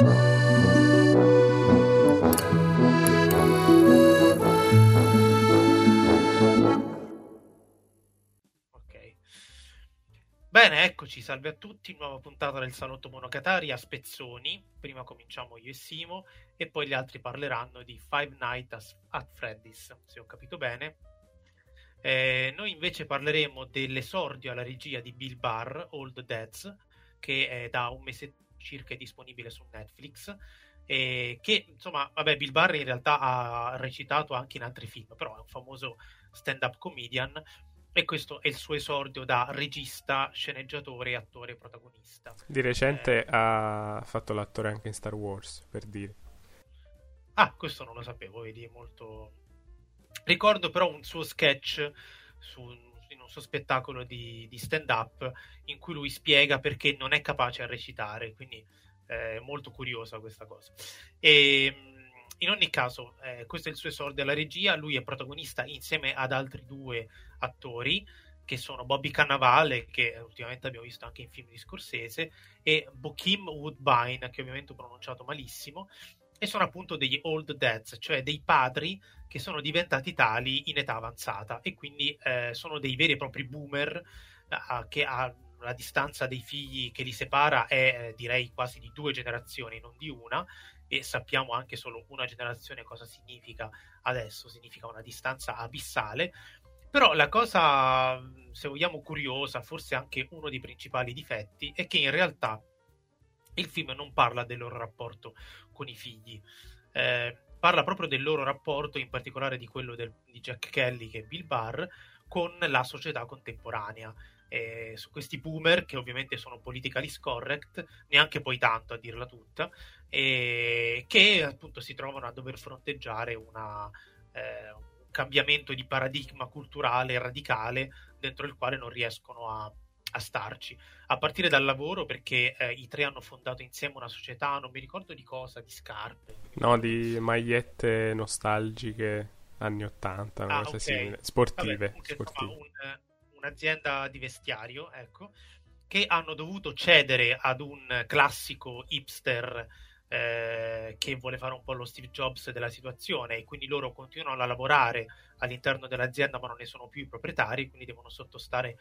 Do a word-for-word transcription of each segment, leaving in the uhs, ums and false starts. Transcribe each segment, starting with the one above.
Ok. Bene, eccoci, salve a tutti, nuova puntata del Salotto Monogatari a spezzoni. Prima cominciamo io e Simo e poi gli altri parleranno di Five Nights at Freddy's, se ho capito bene. Eh, noi invece parleremo dell'esordio alla regia di Bill Burr, Old Dads, che è da un mese circa è disponibile su Netflix, eh, che insomma, vabbè, Bill Burr in realtà ha recitato anche in altri film, però è un famoso stand-up comedian e questo è il suo esordio da regista, sceneggiatore, attore, protagonista. Di recente eh, ha fatto l'attore anche in Star Wars, per dire. Ah, questo non lo sapevo, vedi, è molto... Ricordo però un suo sketch su, in un suo spettacolo di, di stand-up in cui lui spiega perché non è capace a recitare, quindi è eh, molto curiosa questa cosa. E, in ogni caso, eh, questo è il suo esordio alla regia, lui è protagonista insieme ad altri due attori, che sono Bobby Cannavale, che ultimamente abbiamo visto anche in film di Scorsese, e Bokeem Woodbine, che ovviamente ho pronunciato malissimo, e sono appunto degli Old Dads, cioè dei padri che sono diventati tali in età avanzata e quindi eh, sono dei veri e propri boomer eh, che ha, la distanza dei figli che li separa è eh, direi quasi di due generazioni, non di una, e sappiamo anche solo una generazione cosa significa adesso, significa una distanza abissale. Però la cosa, se vogliamo, curiosa, forse anche uno dei principali difetti, è che in realtà il film non parla del loro rapporto con i figli, eh, parla proprio del loro rapporto, in particolare di quello del, di Jack Kelly, che è Bill Burr, con la società contemporanea, eh, su questi boomer che ovviamente sono politically correct, neanche poi tanto a dirla tutta, eh, che appunto si trovano a dover fronteggiare una, eh, un cambiamento di paradigma culturale radicale dentro il quale non riescono a a starci, a partire dal lavoro, perché eh, i tre hanno fondato insieme una società, non mi ricordo di cosa, di scarpe, no, di magliette nostalgiche anni ottanta, una ah, cosa okay. simile, sportive. Vabbè, comunque, sportive. Insomma, un, un'azienda di vestiario, ecco, che hanno dovuto cedere ad un classico hipster eh, che vuole fare un po' lo Steve Jobs della situazione, e quindi loro continuano a lavorare all'interno dell'azienda ma non ne sono più i proprietari, quindi devono sottostare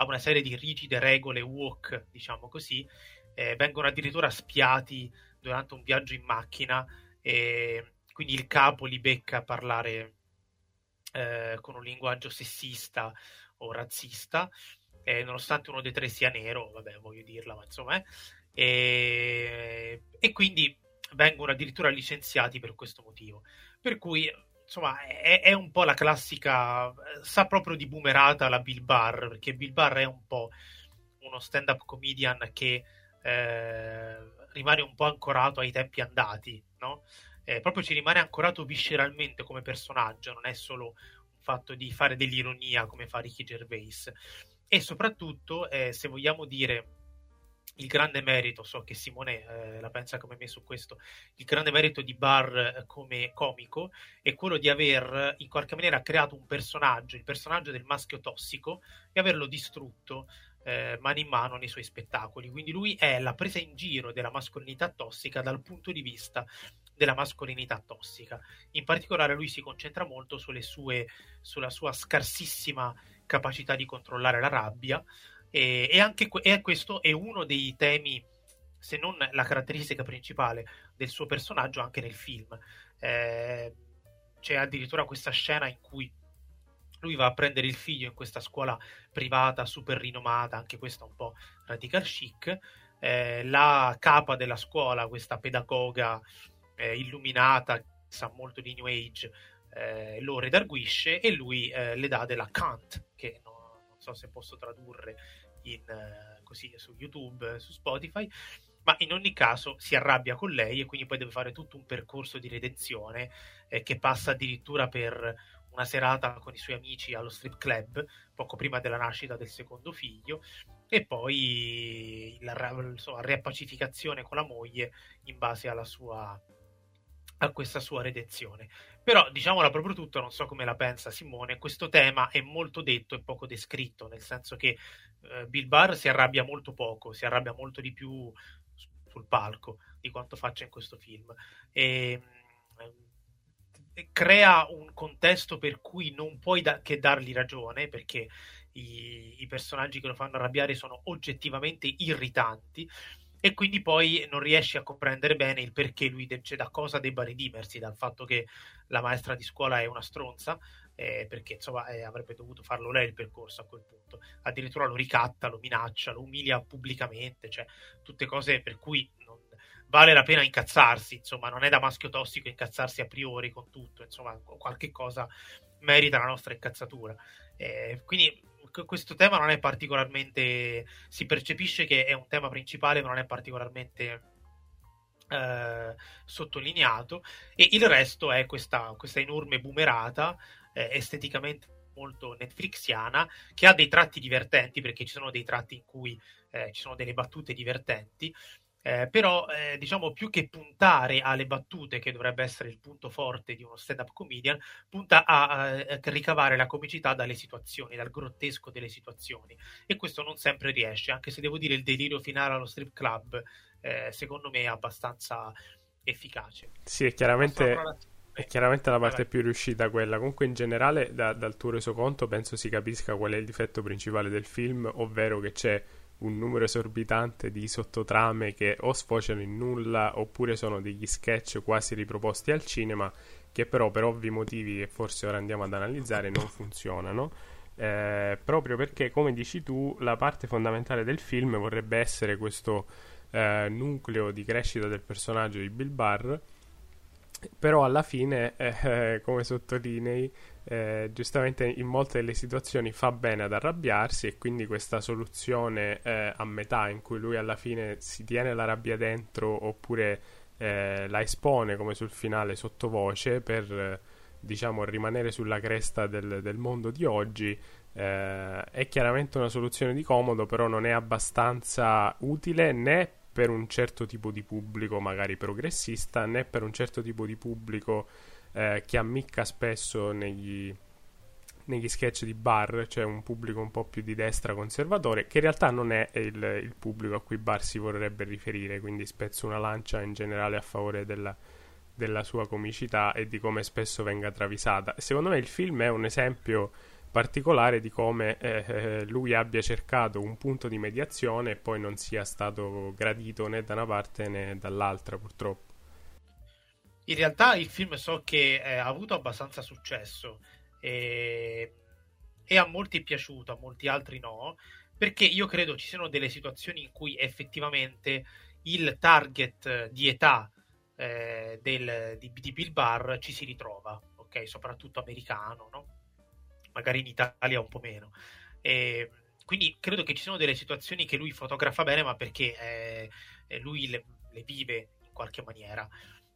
a una serie di rigide regole woke, diciamo così, eh, vengono addirittura spiati durante un viaggio in macchina, e quindi il capo li becca a parlare eh, con un linguaggio sessista o razzista, eh, nonostante uno dei tre sia nero, vabbè, voglio dirla, ma insomma è, eh, e quindi vengono addirittura licenziati per questo motivo, per cui... Insomma, è, è un po' la classica, sa proprio di boomerata la Bill Burr, perché Bill Burr è un po' uno stand-up comedian che eh, rimane un po' ancorato ai tempi andati, no? Eh, proprio ci rimane ancorato visceralmente come personaggio, non è solo un fatto di fare dell'ironia come fa Ricky Gervais. E soprattutto, eh, se vogliamo dire... il grande merito, so che Simone eh, la pensa come me su questo, il grande merito di Burr come comico è quello di aver in qualche maniera creato un personaggio, il personaggio del maschio tossico, e averlo distrutto eh, mano in mano nei suoi spettacoli. Quindi lui è la presa in giro della mascolinità tossica dal punto di vista della mascolinità tossica. In particolare lui si concentra molto sulle sue, sulla sua scarsissima capacità di controllare la rabbia, E, e anche e questo è uno dei temi, se non la caratteristica principale del suo personaggio, anche nel film. Eh, c'è addirittura questa scena in cui lui va a prendere il figlio in questa scuola privata super rinomata, anche questa un po' radical chic. Eh, la capa della scuola, questa pedagoga eh, illuminata, sa molto di New Age, eh, lo redarguisce e lui eh, le dà della cunt, che non so se posso tradurre in, uh, così su YouTube, su Spotify, ma in ogni caso si arrabbia con lei e quindi poi deve fare tutto un percorso di redenzione eh, che passa addirittura per una serata con i suoi amici allo strip club poco prima della nascita del secondo figlio, e poi la insomma, riappacificazione con la moglie in base alla sua, a questa sua redenzione. Però diciamola proprio tutta, non so come la pensa Simone, questo tema è molto detto e poco descritto, nel senso che eh, Bill Burr si arrabbia molto poco, si arrabbia molto di più sul palco di quanto faccia in questo film, e, e crea un contesto per cui non puoi da- che dargli ragione, perché i, i personaggi che lo fanno arrabbiare sono oggettivamente irritanti, e quindi poi non riesci a comprendere bene il perché lui, de- cioè da cosa debba redimersi, dal fatto che la maestra di scuola è una stronza, eh, perché insomma eh, avrebbe dovuto farlo lei il percorso a quel punto, addirittura lo ricatta, lo minaccia, lo umilia pubblicamente, cioè tutte cose per cui non vale la pena incazzarsi, insomma non è da maschio tossico incazzarsi a priori con tutto, insomma qualche cosa merita la nostra incazzatura, eh, quindi questo tema non è particolarmente, si percepisce che è un tema principale ma non è particolarmente eh, sottolineato, e il resto è questa, questa enorme boomerata eh, esteticamente molto netflixiana, che ha dei tratti divertenti, perché ci sono dei tratti in cui eh, ci sono delle battute divertenti, eh, però eh, diciamo più che puntare alle battute, che dovrebbe essere il punto forte di uno stand-up comedian, punta a, a ricavare la comicità dalle situazioni, dal grottesco delle situazioni, e questo non sempre riesce, anche se devo dire il delirio finale allo strip club eh, secondo me è abbastanza efficace. Sì, è chiaramente è chiaramente la parte più riuscita quella. Comunque in generale da, dal tuo resoconto penso si capisca qual è il difetto principale del film, ovvero che c'è un numero esorbitante di sottotrame che o sfociano in nulla oppure sono degli sketch quasi riproposti al cinema, che però per ovvi motivi che forse ora andiamo ad analizzare non funzionano, eh, proprio perché, come dici tu, la parte fondamentale del film vorrebbe essere questo eh, nucleo di crescita del personaggio di Bill Burr, però alla fine eh, come sottolinei eh, giustamente in molte delle situazioni fa bene ad arrabbiarsi, e quindi questa soluzione eh, a metà in cui lui alla fine si tiene la rabbia dentro oppure eh, la espone come sul finale sottovoce per eh, diciamo rimanere sulla cresta del, del mondo di oggi, eh, è chiaramente una soluzione di comodo, però non è abbastanza utile né per un certo tipo di pubblico magari progressista, né per un certo tipo di pubblico eh, che ammicca spesso negli, negli sketch di Burr, cioè un pubblico un po' più di destra conservatore, che in realtà non è il, il pubblico a cui Burr si vorrebbe riferire. Quindi spezzo una lancia in generale a favore della, della sua comicità e di come spesso venga travisata. Secondo me il film è un esempio particolare di come eh, lui abbia cercato un punto di mediazione e poi non sia stato gradito né da una parte né dall'altra, purtroppo. In realtà il film so che eh, ha avuto abbastanza successo e... e a molti è piaciuto, a molti altri no, perché io credo ci siano delle situazioni in cui effettivamente il target di età eh, del, di, di Bill Burr ci si ritrova, ok, soprattutto americano, no? Magari in Italia un po' meno, e quindi credo che ci siano delle situazioni che lui fotografa bene, ma perché eh, lui le, le vive in qualche maniera.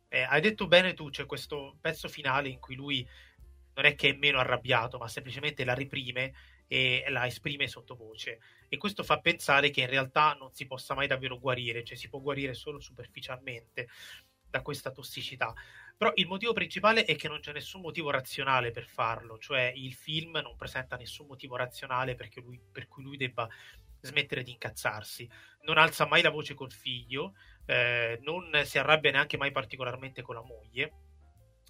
Eh, hai detto bene tu, c'è questo pezzo finale in cui lui non è che è meno arrabbiato, ma semplicemente la reprime e la esprime sottovoce, e questo fa pensare che in realtà non si possa mai davvero guarire, cioè si può guarire solo superficialmente da questa tossicità. Però il motivo principale è che non c'è nessun motivo razionale per farlo, cioè il film non presenta nessun motivo razionale perché lui, per cui lui debba smettere di incazzarsi. Non alza mai la voce col figlio, eh, non si arrabbia neanche mai particolarmente con la moglie,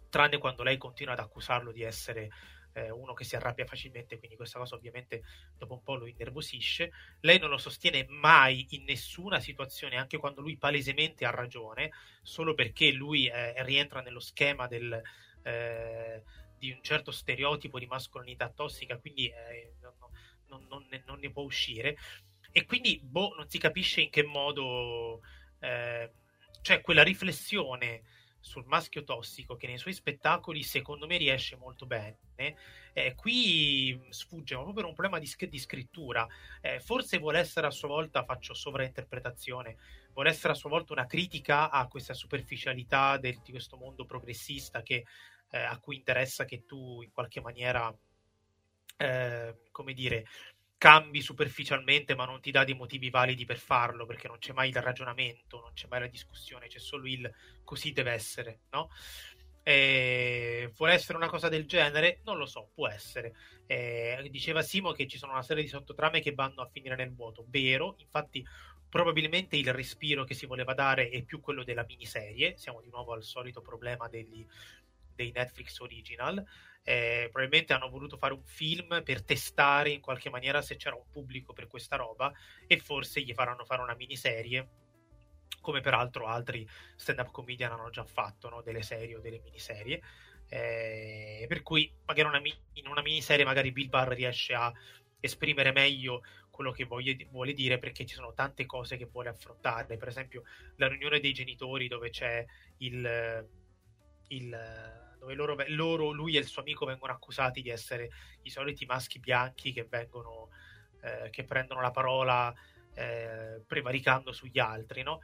tranne quando lei continua ad accusarlo di essere eh, uno che si arrabbia facilmente, quindi questa cosa ovviamente dopo un po' lo innervosisce. Lei non lo sostiene mai in nessuna situazione, anche quando lui palesemente ha ragione, solo perché lui eh, rientra nello schema del, eh, di un certo stereotipo di mascolinità tossica, quindi eh, non, non, non, ne, non ne può uscire, e quindi boh, non si capisce in che modo eh, cioè quella riflessione sul maschio tossico che nei suoi spettacoli secondo me riesce molto bene, eh, qui sfugge, ma proprio per un problema di, sch- di scrittura, eh, forse vuole essere a sua volta, faccio sovrainterpretazione, vuole essere a sua volta una critica a questa superficialità del, di questo mondo progressista che, eh, a cui interessa che tu in qualche maniera eh, come dire cambi superficialmente, ma non ti dà dei motivi validi per farlo, perché non c'è mai il ragionamento, non c'è mai la discussione, c'è solo il così deve essere, no? Eh, vuole essere una cosa del genere? Non lo so, può essere. Eh, diceva Simo che ci sono una serie di sottotrame che vanno a finire nel vuoto, vero, infatti Probabilmente il respiro che si voleva dare è più quello della miniserie, siamo di nuovo al solito problema degli, dei Netflix original. Eh, probabilmente hanno voluto fare un film per testare in qualche maniera se c'era un pubblico per questa roba, e forse gli faranno fare una miniserie, come peraltro altri stand-up comedian hanno già fatto, no? Delle serie o delle miniserie. Eh, per cui magari una, in una miniserie magari Bill Burr riesce a esprimere meglio quello che voglio, vuole dire, perché ci sono tante cose che vuole affrontare. Per esempio la riunione dei genitori, dove c'è il... il dove loro, loro, lui e il suo amico vengono accusati di essere i soliti maschi bianchi che vengono eh, che prendono la parola eh, prevaricando sugli altri, no?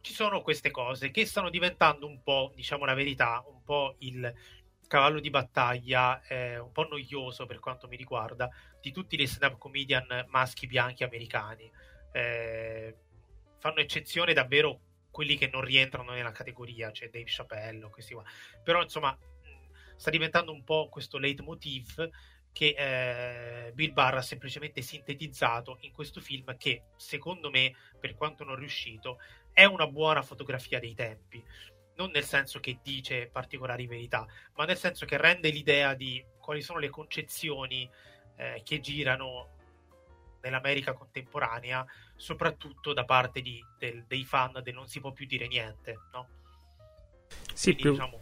Ci sono queste cose che stanno diventando un po', diciamo la verità, un po' il cavallo di battaglia, eh, un po' noioso per quanto mi riguarda, di tutti gli stand-up comedian maschi bianchi americani. Eh, fanno eccezione davvero quelli che non rientrano nella categoria, cioè Dave Chappelle, questi qua. Però insomma sta diventando un po' questo leitmotiv che eh, Bill Burr ha semplicemente sintetizzato in questo film, che secondo me, per quanto non riuscito, è una buona fotografia dei tempi, non nel senso che dice particolari verità, ma nel senso che rende l'idea di quali sono le concezioni eh, che girano nell'America contemporanea, soprattutto da parte di, del, dei fan del non si può più dire niente, no? Sì, quindi, più... diciamo,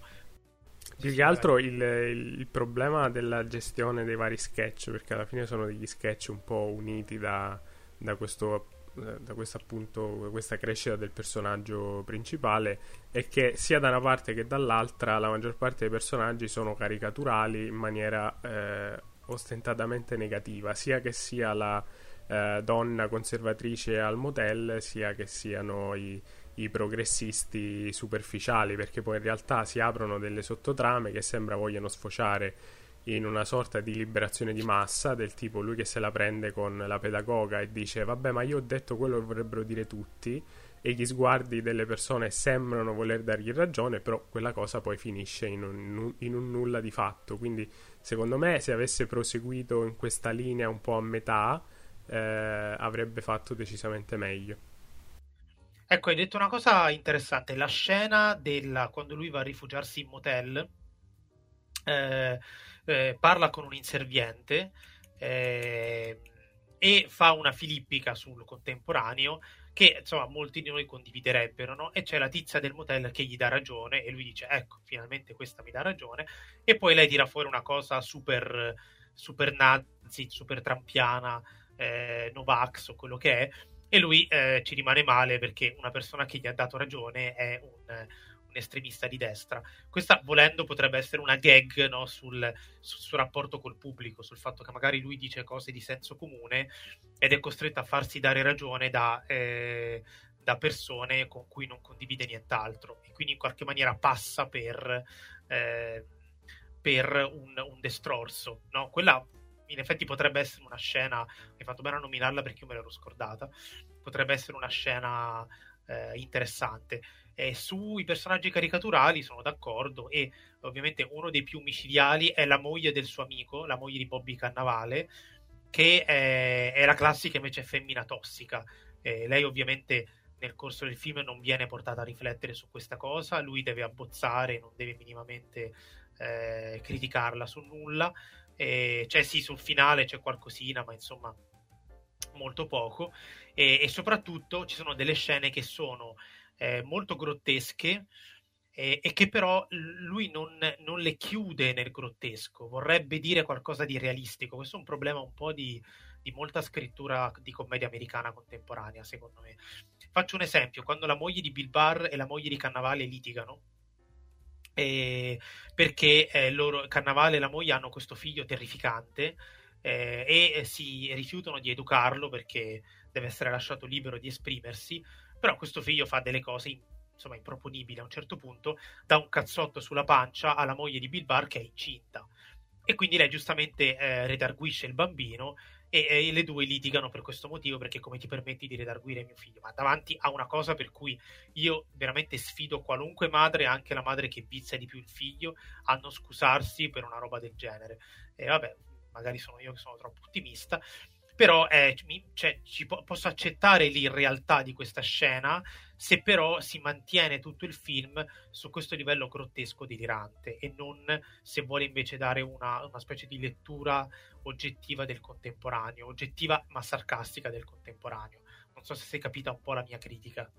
più che altro il, il problema della gestione dei vari sketch, perché alla fine sono degli sketch un po' uniti da, da questo, da questo appunto, questa crescita del personaggio principale, è che sia da una parte che dall'altra la maggior parte dei personaggi sono caricaturali in maniera eh, ostentatamente negativa, sia che sia la eh, donna conservatrice al motel, sia che siano i i progressisti superficiali, perché poi in realtà si aprono delle sottotrame che sembra vogliano sfociare in una sorta di liberazione di massa, del tipo lui che se la prende con la pedagoga e dice vabbè, ma io ho detto quello che vorrebbero dire tutti, e gli sguardi delle persone sembrano voler dargli ragione, però quella cosa poi finisce in un, in un nulla di fatto. Quindi secondo me, se avesse proseguito in questa linea un po' a metà, eh, avrebbe fatto decisamente meglio. Ecco, hai detto una cosa interessante, la scena della, quando lui va a rifugiarsi in motel, eh, eh, parla con un inserviente eh, e fa una filippica sul contemporaneo che insomma molti di noi condividerebbero, no? E c'è la tizia del motel che gli dà ragione e lui dice ecco, finalmente questa mi dà ragione, e poi lei tira fuori una cosa super, super nazi, super trampiana, eh, Novax o quello che è, e lui eh, ci rimane male perché una persona che gli ha dato ragione è un, un estremista di destra. Questa, volendo, potrebbe essere una gag, no? sul, sul suo rapporto col pubblico, sul fatto che magari lui dice cose di senso comune ed è costretto a farsi dare ragione da, eh, da persone con cui non condivide nient'altro, e quindi in qualche maniera passa per, eh, per un, un destrorso, no? Quella in effetti potrebbe essere una scena, mi hai fatto bene a nominarla perché io me l'ero scordata, potrebbe essere una scena eh, interessante. E sui personaggi caricaturali sono d'accordo, e ovviamente uno dei più micidiali è la moglie del suo amico, la moglie di Bobby Cannavale, che è, è la classica invece femmina tossica. Eh, lei ovviamente nel corso del film non viene portata a riflettere su questa cosa, lui deve abbozzare, non deve minimamente eh, criticarla su nulla. Eh, cioè sì, sul finale c'è qualcosina, ma insomma molto poco, e, e soprattutto ci sono delle scene che sono eh, molto grottesche eh, e che però lui non, non le chiude nel grottesco, vorrebbe dire qualcosa di realistico. Questo è un problema un po' di, di molta scrittura di commedia americana contemporanea, secondo me. Faccio un esempio: quando la moglie di Bill Burr e la moglie di Cannavale litigano, Eh, perché eh, loro, Cannavale e la moglie, hanno questo figlio terrificante eh, e eh, si rifiutano di educarlo perché deve essere lasciato libero di esprimersi, però questo figlio fa delle cose in, insomma improponibili. A un certo punto dà un cazzotto sulla pancia alla moglie di Bill Burr, che è incinta, e quindi lei giustamente eh, redarguisce il bambino, e, e le due litigano per questo motivo, perché come ti permetti di redarguire mio figlio? Ma davanti a una cosa per cui io veramente sfido qualunque madre, anche la madre che vizia di più il figlio, a non scusarsi per una roba del genere. E vabbè, magari sono io che sono troppo ottimista, però eh, mi, cioè, ci po- posso accettare l'irrealtà di questa scena se però si mantiene tutto il film su questo livello grottesco delirante e non se vuole invece dare una, una specie di lettura oggettiva del contemporaneo, oggettiva ma sarcastica del contemporaneo. Non so se sei capita un po' la mia critica.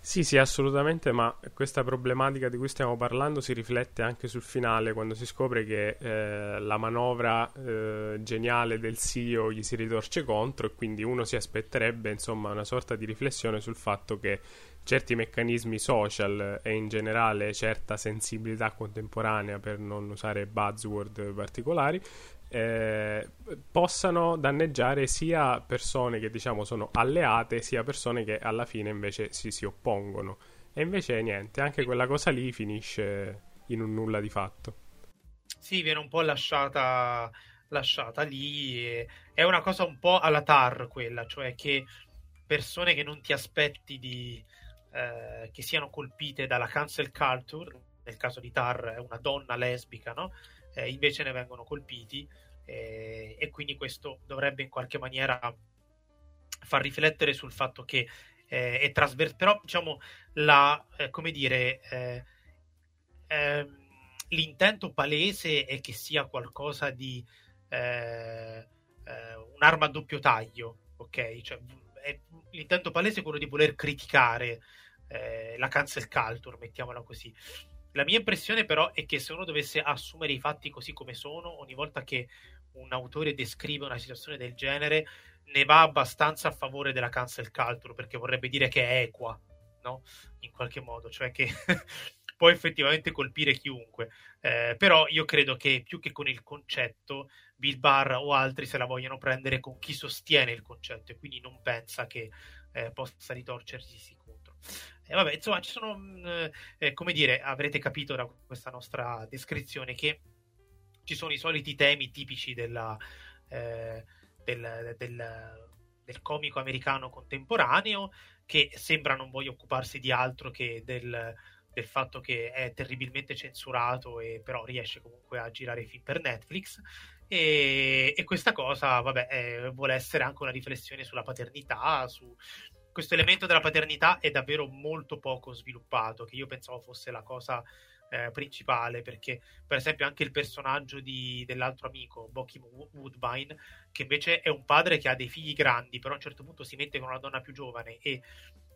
Sì, sì, assolutamente, ma questa problematica di cui stiamo parlando si riflette anche sul finale, quando si scopre che eh, la manovra eh, geniale del C E O gli si ritorce contro, e quindi uno si aspetterebbe, insomma, una sorta di riflessione sul fatto che certi meccanismi social e in generale certa sensibilità contemporanea, per non usare buzzword particolari, Eh, possano danneggiare sia persone che diciamo sono alleate, sia persone che alla fine invece si, si oppongono. E invece niente, anche quella cosa lì finisce in un nulla di fatto. Sì, viene un po' lasciata lasciata lì e... è una cosa un po' alla Tar quella, cioè che persone che non ti aspetti di eh, che siano colpite dalla cancel culture, nel caso di Tar è una donna lesbica, no? Eh, invece ne vengono colpiti eh, e quindi questo dovrebbe in qualche maniera far riflettere sul fatto che eh, è trasversale, però diciamo la eh, come dire eh, eh, l'intento palese è che sia qualcosa di eh, eh, un'arma a doppio taglio, ok? Cioè, è, l'intento palese è quello di voler criticare eh, la cancel culture, mettiamola così. La mia impressione però è che se uno dovesse assumere i fatti così come sono, ogni volta che un autore descrive una situazione del genere ne va abbastanza a favore della cancel culture, perché vorrebbe dire che è equa, no? In qualche modo, cioè che può effettivamente colpire chiunque. Eh, però io credo che più che con il concetto, Bill Burr o altri se la vogliono prendere con chi sostiene il concetto e quindi non pensa che eh, possa ritorcersi contro. Eh, vabbè, insomma, ci sono, eh, come dire, avrete capito da questa nostra descrizione che ci sono i soliti temi tipici della, eh, del, del, del comico americano contemporaneo, che sembra non voglia occuparsi di altro che del, del fatto che è terribilmente censurato e però riesce comunque a girare i film per Netflix. E, e questa cosa, vabbè, eh, vuole essere anche una riflessione sulla paternità, su... Questo elemento della paternità è davvero molto poco sviluppato, che io pensavo fosse la cosa eh, principale, perché per esempio anche il personaggio di, dell'altro amico, Bokeem Woodbine, che invece è un padre che ha dei figli grandi, però a un certo punto si mette con una donna più giovane e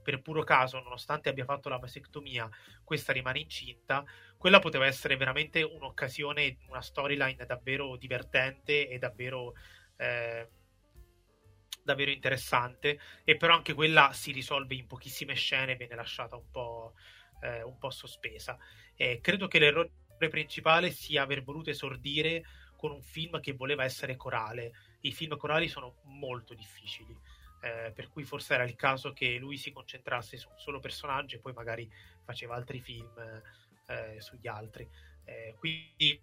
per puro caso, nonostante abbia fatto la vasectomia, questa rimane incinta. Quella poteva essere veramente un'occasione, una storyline davvero divertente e davvero... Eh, davvero interessante, e però anche quella si risolve in pochissime scene, viene lasciata un po', eh, un po' sospesa. Eh, credo che l'errore principale sia aver voluto esordire con un film che voleva essere corale. I film corali sono molto difficili, eh, per cui forse era il caso che lui si concentrasse su un solo personaggio e poi magari faceva altri film eh, sugli altri. Eh, quindi,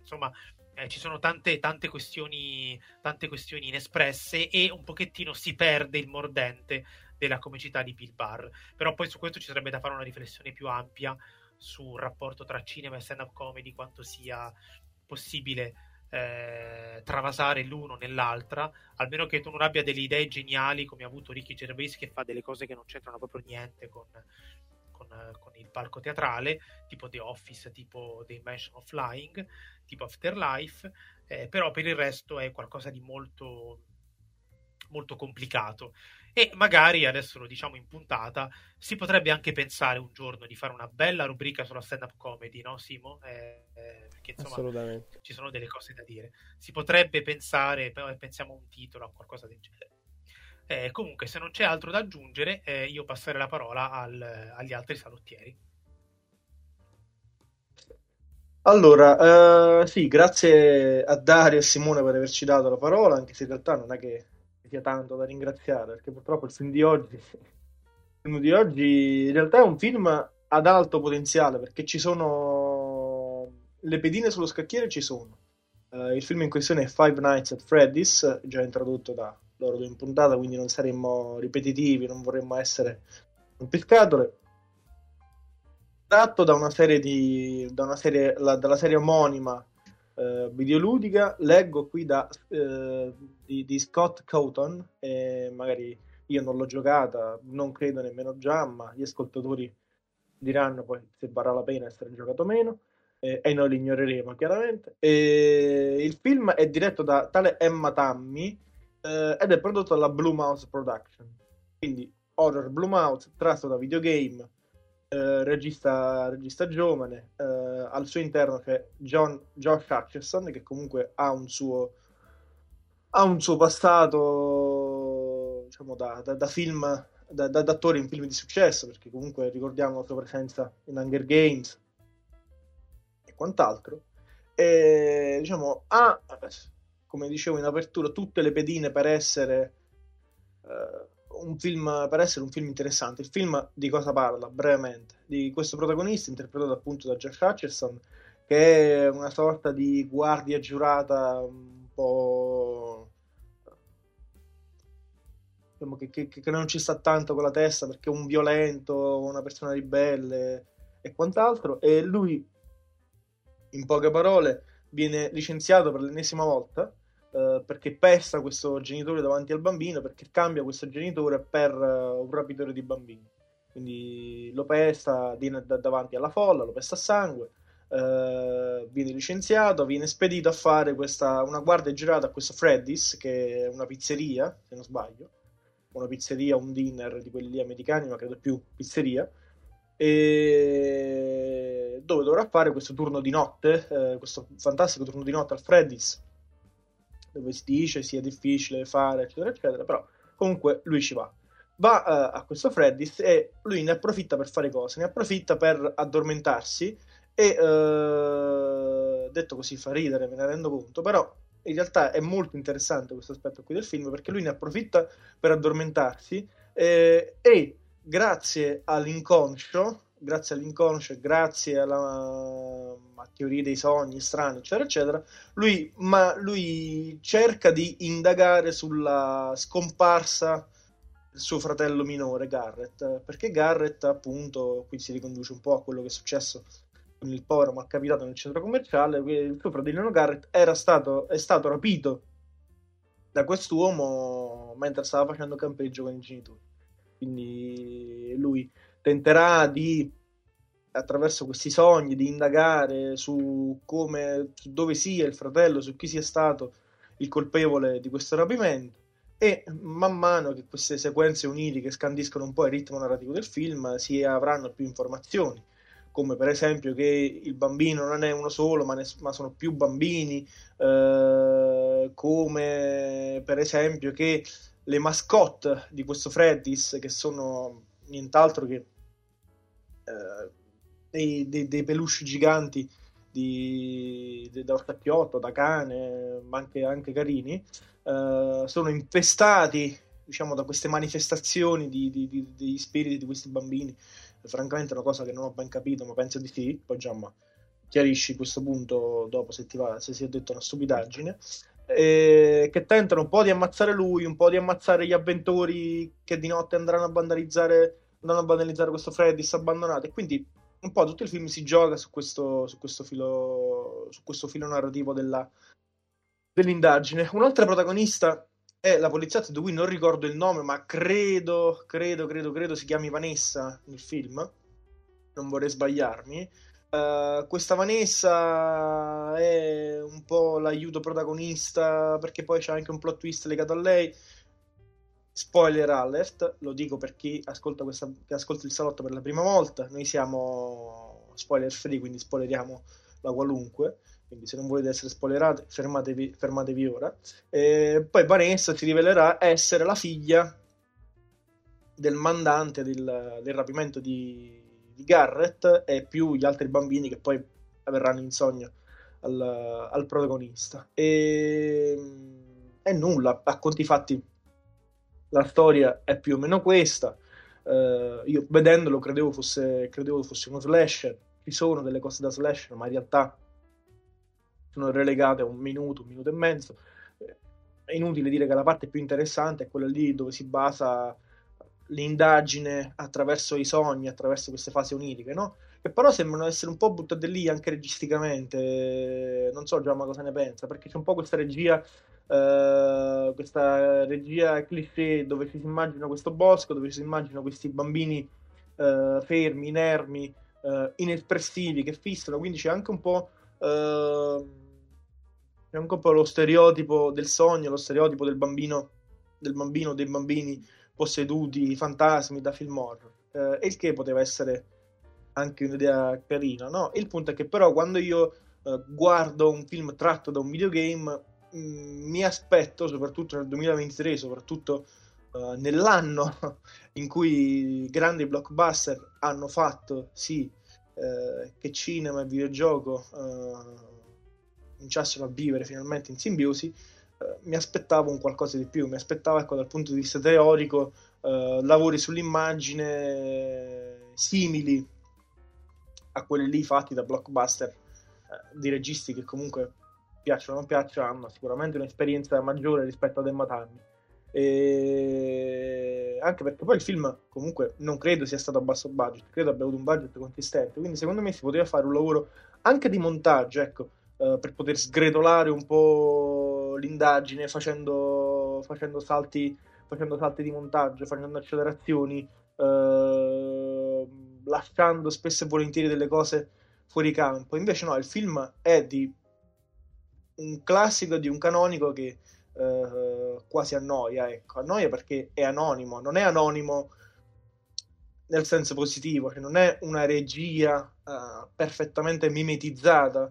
insomma... Eh, ci sono tante, tante questioni tante questioni inespresse e un pochettino si perde il mordente della comicità di Bill Burr. Però poi su questo ci sarebbe da fare una riflessione più ampia sul rapporto tra cinema e stand-up comedy, quanto sia possibile eh, travasare l'uno nell'altra, almeno che tu non abbia delle idee geniali come ha avuto Ricky Gervais, che fa delle cose che non c'entrano proprio niente con... con il palco teatrale, tipo The Office, tipo The Invention of Flying, tipo Afterlife, eh, però per il resto è qualcosa di molto molto complicato, e magari, adesso lo diciamo in puntata, si potrebbe anche pensare un giorno di fare una bella rubrica sulla stand-up comedy, no Simo? Eh, eh, perché insomma assolutamente ci sono delle cose da dire, si potrebbe pensare, però pensiamo a un titolo, a qualcosa del genere. Eh, comunque, se non c'è altro da aggiungere, eh, io passerei la parola al, agli altri salottieri. Allora, eh, sì, grazie a Dario e Simone per averci dato la parola, anche se in realtà non è che sia tanto da ringraziare, perché purtroppo il film di oggi, il film di oggi in realtà è un film ad alto potenziale, perché ci sono le pedine sullo scacchiere, ci sono. Eh, il film in questione è Five Nights at Freddy's, già introdotto da loro due in puntata, quindi non saremmo ripetitivi, non vorremmo essere rompiscatole. Tratto da una serie di da una serie la, dalla serie omonima eh, videoludica. Leggo qui da, eh, di, di Scott Cawthon, e magari io non l'ho giocata, non credo nemmeno già, ma gli ascoltatori diranno poi se varrà la pena essere giocato o meno, eh, e noi li ignoreremo chiaramente. E il film è diretto da tale Emma Tammi, eh, ed è prodotto dalla Blumhouse Production, quindi horror Blumhouse, tratto da videogame, eh, regista, regista giovane, eh, al suo interno c'è John, Josh Hutcherson, che comunque ha un suo, ha un suo passato, diciamo, da, da, da film, da, da attore in film di successo, perché comunque ricordiamo la sua presenza in Hunger Games e quant'altro. E, diciamo, ha, come dicevo in apertura, tutte le pedine per essere eh, un film per essere un film interessante. Il film di cosa parla? Brevemente, di questo protagonista interpretato appunto da Josh Hutcherson, che è una sorta di guardia giurata un po', Che, che, che non ci sta tanto con la testa, perché è un violento, una persona ribelle e quant'altro. E lui, in poche parole, viene licenziato per l'ennesima volta, eh, perché pesta questo genitore davanti al bambino, perché cambia questo genitore per uh, un rapitore di bambini. Quindi lo pesta davanti alla folla, lo pesta a sangue, eh, viene licenziato, viene spedito a fare questa, una guardia giurata a questo Freddy's, che è una pizzeria, se non sbaglio, una pizzeria, un dinner di quelli americani, ma credo più pizzeria, e dove dovrà fare questo turno di notte, eh, questo fantastico turno di notte al Freddy's, dove si dice sia difficile fare, eccetera, eccetera, però comunque lui ci va. Va eh, a questo Freddy's e lui ne approfitta per fare cose, ne approfitta per addormentarsi e, eh, detto così fa ridere, me ne rendo conto, però in realtà è molto interessante questo aspetto qui del film, perché lui ne approfitta per addormentarsi, eh, e grazie all'inconscio, grazie all'inconscio, grazie alla a teoria dei sogni strani, eccetera, eccetera, lui, ma lui cerca di indagare sulla scomparsa del suo fratello minore Garrett, perché Garrett, appunto, qui si riconduce un po' a quello che è successo con il povero malcapitato nel centro commerciale. Il suo fratello Garrett era stato, è stato rapito da quest'uomo mentre stava facendo campeggio con i genitori. Quindi lui tenterà di, attraverso questi sogni, di indagare su come, su dove sia il fratello, su chi sia stato il colpevole di questo rapimento. E man mano che queste sequenze oniriche scandiscono un po' il ritmo narrativo del film, si avranno più informazioni, come per esempio che il bambino non è uno solo, ma, ne, ma sono più bambini, eh, come per esempio che le mascotte di questo Freddy's, che sono nient'altro che eh, dei, dei, dei peluche giganti di, de, da ortacchiotto, da cane, ma anche, anche carini, eh, sono infestati, diciamo, da queste manifestazioni di, di, di, degli spiriti di questi bambini. Francamente è una cosa che non ho ben capito, ma penso di sì. Poi Giamma chiarisci questo punto dopo, se ti va, se si è detto una stupidaggine, eh, che tentano un po' di ammazzare lui, un po' di ammazzare gli avventori che di notte andranno a vandalizzare, andranno a vandalizzare questo Freddy's abbandonato. E quindi un po' tutto il film si gioca su questo, su questo filo, su questo filo narrativo della, dell'indagine. Un'altra protagonista è la poliziotta di cui non ricordo il nome, ma credo, credo, credo, credo si chiami Vanessa nel film, non vorrei sbagliarmi. Uh, questa Vanessa è un po' l'aiuto protagonista, perché poi c'è anche un plot twist legato a lei. Spoiler alert, lo dico per chi ascolta, questa, che ascolta il salotto per la prima volta, noi siamo spoiler free, quindi spoileriamo la qualunque. Quindi se non volete essere spoilerati, fermatevi, fermatevi ora. E poi Vanessa si rivelerà essere la figlia del mandante del, del rapimento di, di Garrett, e più gli altri bambini che poi avverranno in sogno al, al protagonista. E, e nulla, a conti fatti la storia è più o meno questa. Uh, io vedendolo credevo fosse, credevo fosse uno slasher. Ci sono delle cose da slasher, ma in realtà sono relegate a un minuto, un minuto e mezzo. È inutile dire che la parte più interessante è quella lì dove si basa l'indagine attraverso i sogni, attraverso queste fasi oniriche, no? Che però sembrano essere un po' buttate lì anche registicamente. Non so, Giamma, cosa ne pensa, perché c'è un po' questa regia eh, questa regia cliché dove ci si immagina questo bosco, dove ci si immaginano questi bambini eh, fermi, inermi, eh, inespressivi, che fissano, quindi c'è anche un po' eh, c'è anche un po' lo stereotipo del sogno, lo stereotipo del bambino, del bambino, dei bambini posseduti, fantasmi da film horror, eh, e il che poteva essere anche un'idea carina, no? Il punto è che però quando io eh, guardo un film tratto da un videogame, mh, mi aspetto, soprattutto nel duemilaventitré, soprattutto eh, nell'anno in cui i grandi blockbuster hanno fatto sì eh, che cinema e videogioco eh, cominciassero a vivere finalmente in simbiosi, eh, mi aspettavo un qualcosa di più, mi aspettavo, ecco, dal punto di vista teorico, eh, lavori sull'immagine simili a quelli lì fatti da blockbuster, eh, di registi che comunque, piacciono o non piacciono, hanno sicuramente un'esperienza maggiore rispetto ad Emma Tammi, e... anche perché poi il film comunque non credo sia stato a basso budget, credo abbia avuto un budget consistente, quindi secondo me si poteva fare un lavoro anche di montaggio, ecco, eh, per poter sgretolare un po' l'indagine facendo, facendo salti facendo salti di montaggio, facendo accelerazioni, eh... lasciando spesso e volentieri delle cose fuori campo. Invece no, il film è di un classico, di un canonico che eh, quasi annoia, ecco, annoia perché è anonimo, non è anonimo nel senso positivo, che non è una regia eh, perfettamente mimetizzata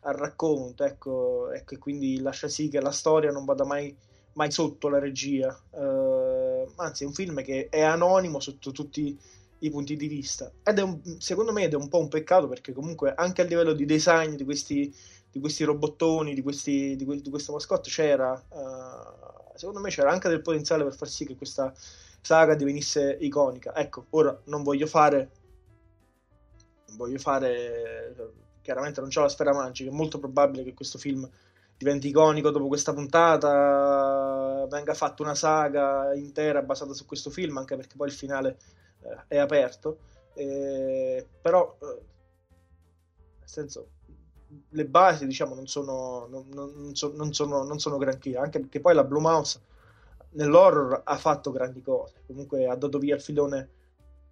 al racconto, ecco, ecco, e quindi lascia sì che la storia non vada mai, mai sotto la regia, eh, anzi è un film che è anonimo sotto tutti i punti di vista, ed è un, secondo me ed è un po' un peccato, perché comunque anche a livello di design di questi, di questi robottoni, di, questi, di, que- di questa mascotte c'era, uh, secondo me c'era anche del potenziale per far sì che questa saga divenisse iconica. Ecco, ora non voglio fare non voglio fare chiaramente, non c'ho la sfera magica, è molto probabile che questo film diventi iconico dopo questa puntata, venga fatta una saga intera basata su questo film, anche perché poi il finale è aperto, eh, però eh, nel senso le basi, diciamo, non sono non, non, so, non sono non sono granché, anche perché poi la Blumhouse nell'horror ha fatto grandi cose, comunque ha dato via il filone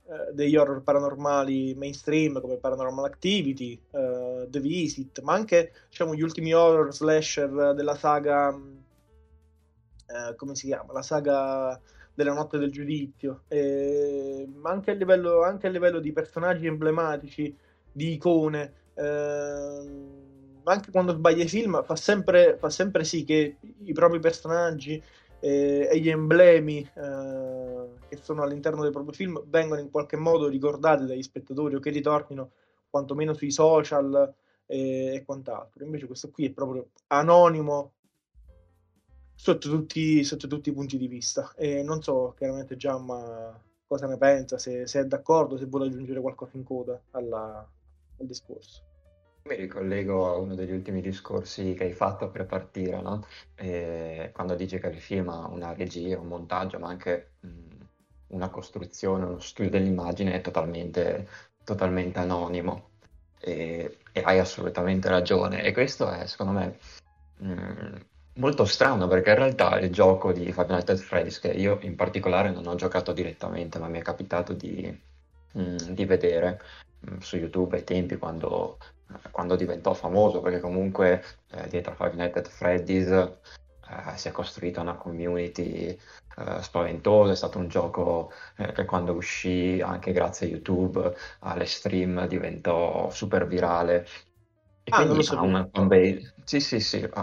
eh, degli horror paranormali mainstream come Paranormal Activity, eh, The Visit, ma anche, diciamo, gli ultimi horror slasher della saga eh, come si chiama? La saga della Notte del Giudizio, eh, ma anche a livello, anche a livello di personaggi emblematici, di icone, eh, anche quando sbaglia i film fa sempre, fa sempre sì che i propri personaggi eh, e gli emblemi eh, che sono all'interno dei propri film vengano in qualche modo ricordati dagli spettatori, o che ritornino quantomeno sui social eh, e quant'altro. Invece questo qui è proprio anonimo sotto tutti, sotto tutti i punti di vista, e non so chiaramente Giamma cosa ne pensa, se, se è d'accordo, se vuole aggiungere qualcosa in coda alla, al discorso. Mi ricollego a uno degli ultimi discorsi che hai fatto per partire, no? E quando dice che il film ha una regia, un montaggio, ma anche mh, una costruzione, uno studio dell'immagine è totalmente, totalmente anonimo, e, e hai assolutamente ragione, e questo è secondo me mh, molto strano, perché in realtà il gioco di Five Nights at Freddy's, che io in particolare non ho giocato direttamente, ma mi è capitato di, mh, di vedere mh, su YouTube ai tempi quando, quando diventò famoso, perché comunque eh, dietro Five Nights at Freddy's eh, si è costruita una community eh, spaventosa. È stato un gioco eh, che quando uscì, anche grazie a YouTube, alle stream, diventò super virale. E ah, quindi ha una fanbase. Sì, sì, sì. Ha...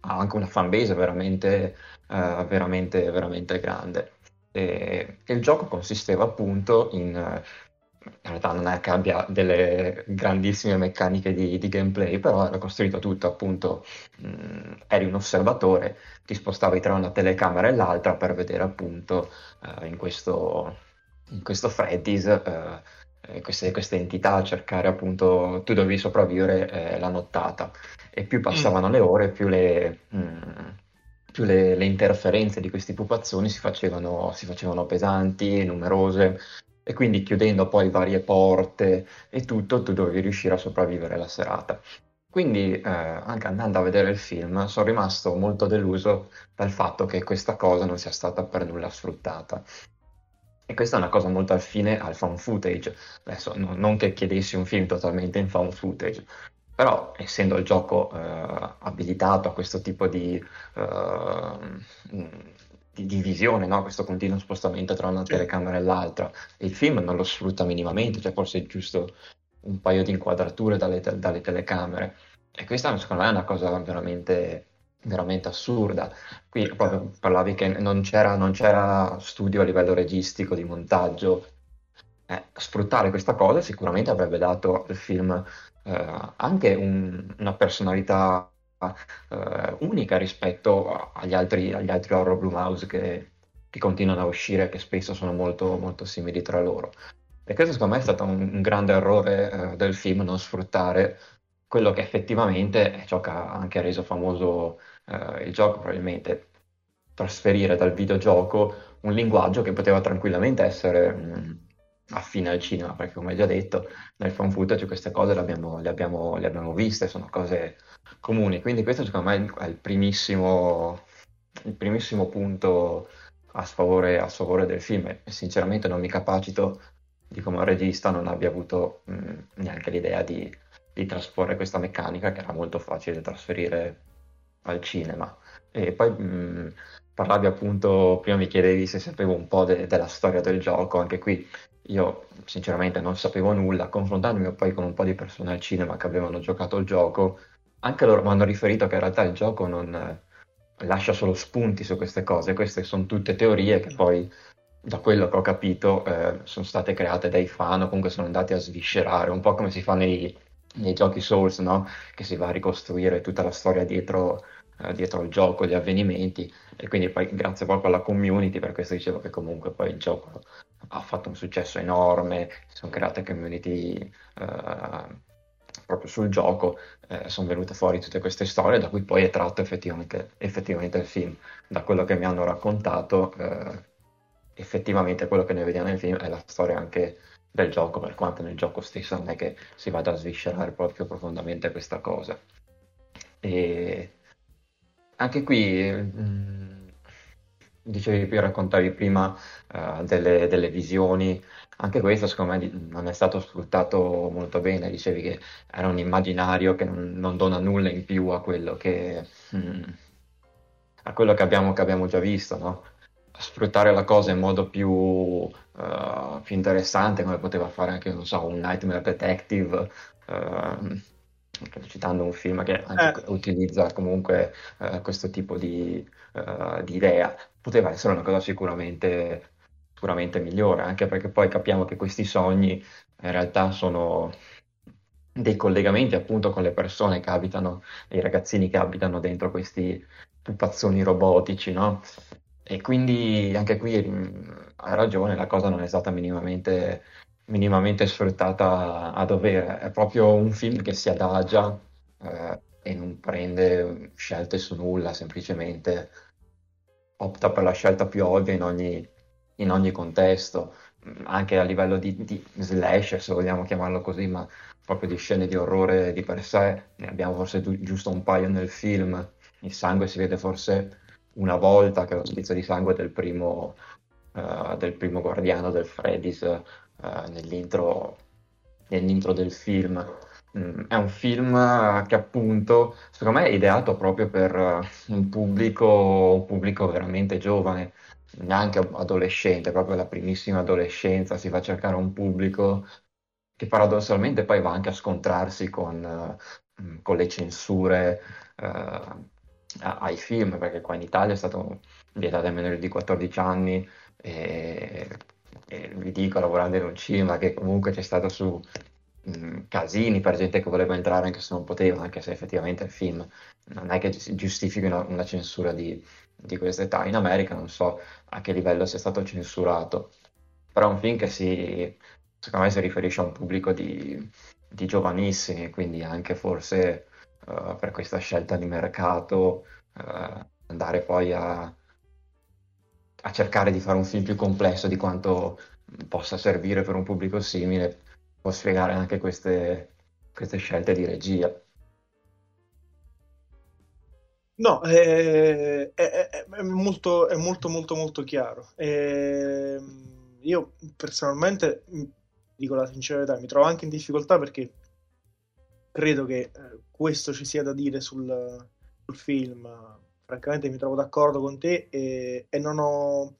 ha anche una fanbase veramente, uh, veramente, veramente grande. E, e il gioco consisteva appunto in, in realtà non è che abbia delle grandissime meccaniche di, di gameplay, però era costruito tutto appunto, mh, eri un osservatore, ti spostavi tra una telecamera e l'altra per vedere appunto uh, in questo, in questo Freddy's uh, Queste, queste entità, cercare appunto, tu dovevi sopravvivere eh, la nottata, e più passavano le ore più le, mh, più le, le interferenze di questi pupazzoni si facevano, si facevano pesanti, numerose, e quindi chiudendo poi varie porte e tutto, tu dovevi riuscire a sopravvivere la serata. Quindi, eh, anche andando a vedere il film, sono rimasto molto deluso dal fatto che questa cosa non sia stata per nulla sfruttata. E questa è una cosa molto affine al found footage. Adesso, no, non che chiedessi un film totalmente in found footage, però essendo il gioco eh, abilitato a questo tipo di, eh, di, di visione, no? Questo continuo spostamento tra una telecamera e l'altra, il film non lo sfrutta minimamente, cioè forse è giusto un paio di inquadrature dalle, te- dalle telecamere, e questa secondo me è una cosa veramente, veramente assurda. Qui proprio parlavi che non c'era, non c'era studio a livello registico, di montaggio. Eh, sfruttare questa cosa sicuramente avrebbe dato al film eh, anche un, una personalità eh, unica rispetto agli altri, agli altri horror Blumhouse che, che continuano a uscire, che spesso sono molto, molto simili tra loro. E questo secondo me è stato un, un grande errore eh, del film, non sfruttare quello che effettivamente è ciò che ha anche reso famoso eh, il gioco, probabilmente trasferire dal videogioco un linguaggio che poteva tranquillamente essere mh, affine al cinema, perché come già detto nel found footage queste cose le abbiamo, le, abbiamo, le abbiamo viste, sono cose comuni. Quindi questo secondo me è il primissimo, il primissimo punto a sfavore, a sfavore del film, e sinceramente non mi capacito di come il regista non abbia avuto mh, neanche l'idea di, di trasporre questa meccanica che era molto facile da trasferire al cinema. E poi mh, parlavi appunto, prima mi chiedevi se sapevo un po' de- della storia del gioco. Anche qui io sinceramente non sapevo nulla, confrontandomi poi con un po' di persone al cinema che avevano giocato il gioco, anche loro mi hanno riferito che in realtà il gioco non eh, lascia solo spunti su queste cose, queste sono tutte teorie che poi, da quello che ho capito, eh, sono state create dai fan, o comunque sono andati a sviscerare, un po' come si fa nei, nei giochi Souls, no? Che si va a ricostruire tutta la storia dietro, eh, dietro il gioco, gli avvenimenti, e quindi poi grazie proprio alla community, per questo dicevo che comunque poi il gioco ha fatto un successo enorme, sono create community eh, proprio sul gioco, eh, sono venute fuori tutte queste storie, da cui poi è tratto effettivamente, effettivamente il film. Da quello che mi hanno raccontato, eh, effettivamente quello che noi vediamo nel film è la storia anche del gioco, per quanto nel gioco stesso non è che si vada a sviscerare proprio profondamente questa cosa. E anche qui mh, dicevi più, raccontavi prima uh, delle, delle visioni, anche questo secondo me non è stato sfruttato molto bene. Dicevi che era un immaginario che non, non dona nulla in più a quello che mh, a quello che abbiamo, che abbiamo già visto, no? Sfruttare la cosa in modo più, uh, più interessante, come poteva fare anche, non so, un Nightmare Detective, uh, citando un film che anche eh. utilizza comunque uh, questo tipo di, uh, di idea, poteva essere una cosa sicuramente, sicuramente migliore, anche perché poi capiamo che questi sogni in realtà sono dei collegamenti appunto con le persone che abitano, i ragazzini che abitano dentro questi pupazzoni robotici, no? E quindi anche qui hai ragione, la cosa non è stata minimamente, minimamente sfruttata a dovere. È proprio un film che si adagia eh, e non prende scelte su nulla, semplicemente opta per la scelta più ovvia in ogni, in ogni contesto, anche a livello di, di slasher, se vogliamo chiamarlo così, ma proprio di scene di orrore di per sé. Ne abbiamo forse du- giusto un paio nel film, il sangue si vede forse una volta, che è lo schizzo di sangue del primo, uh, del primo guardiano del Freddy's uh, nell'intro, nell'intro del film. Mm, è un film che appunto secondo me è ideato proprio per un pubblico, un pubblico veramente giovane, neanche adolescente, proprio la primissima adolescenza. Si va a cercare un pubblico che paradossalmente poi va anche a scontrarsi con, uh, con le censure uh, ai film, perché qua in Italia è stato vietato ai minori di quattordici anni, e, e vi dico, lavorando in un cinema, che comunque c'è stato su mh, casini per gente che voleva entrare anche se non poteva, anche se effettivamente il film non è che giustifichi una, una censura di, di questa età. In America non so a che livello sia stato censurato, però è un film che si, secondo me si riferisce a un pubblico di, di giovanissimi, quindi anche forse Uh, per questa scelta di mercato uh, andare poi a, a cercare di fare un film più complesso di quanto possa servire per un pubblico simile, può spiegare anche queste, queste scelte di regia. No, è, è, è, molto, è molto molto molto chiaro. È, io personalmente, dico la sincerità, mi trovo anche in difficoltà perché credo che questo ci sia da dire sul, sul film. Francamente mi trovo d'accordo con te e, e non ho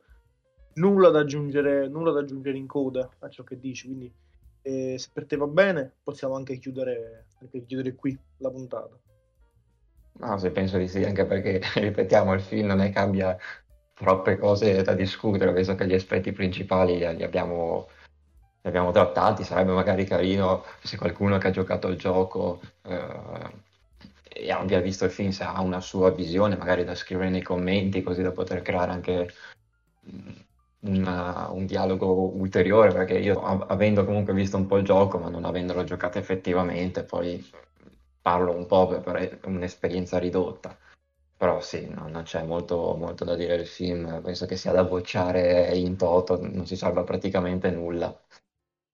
nulla da aggiungere, nulla da aggiungere in coda a ciò che dici, quindi eh, se per te va bene possiamo anche chiudere, anche chiudere qui la puntata. No, se penso di sì, anche perché, ripetiamo, il film non è cambia troppe cose da discutere, penso che gli aspetti principali li abbiamo, li abbiamo trattati. Sarebbe magari carino se qualcuno che ha giocato il gioco eh, e abbia visto il film, se ha una sua visione, magari da scrivere nei commenti, così da poter creare anche una, un dialogo ulteriore, perché io, avendo comunque visto un po' il gioco, ma non avendolo giocato effettivamente, poi parlo un po' per un'esperienza ridotta, però sì, no, non c'è molto, molto da dire del film, penso che sia da bocciare in toto, non si salva praticamente nulla,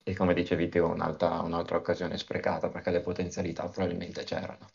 e come dicevi te, un'altra, un'altra occasione sprecata, perché le potenzialità probabilmente c'erano.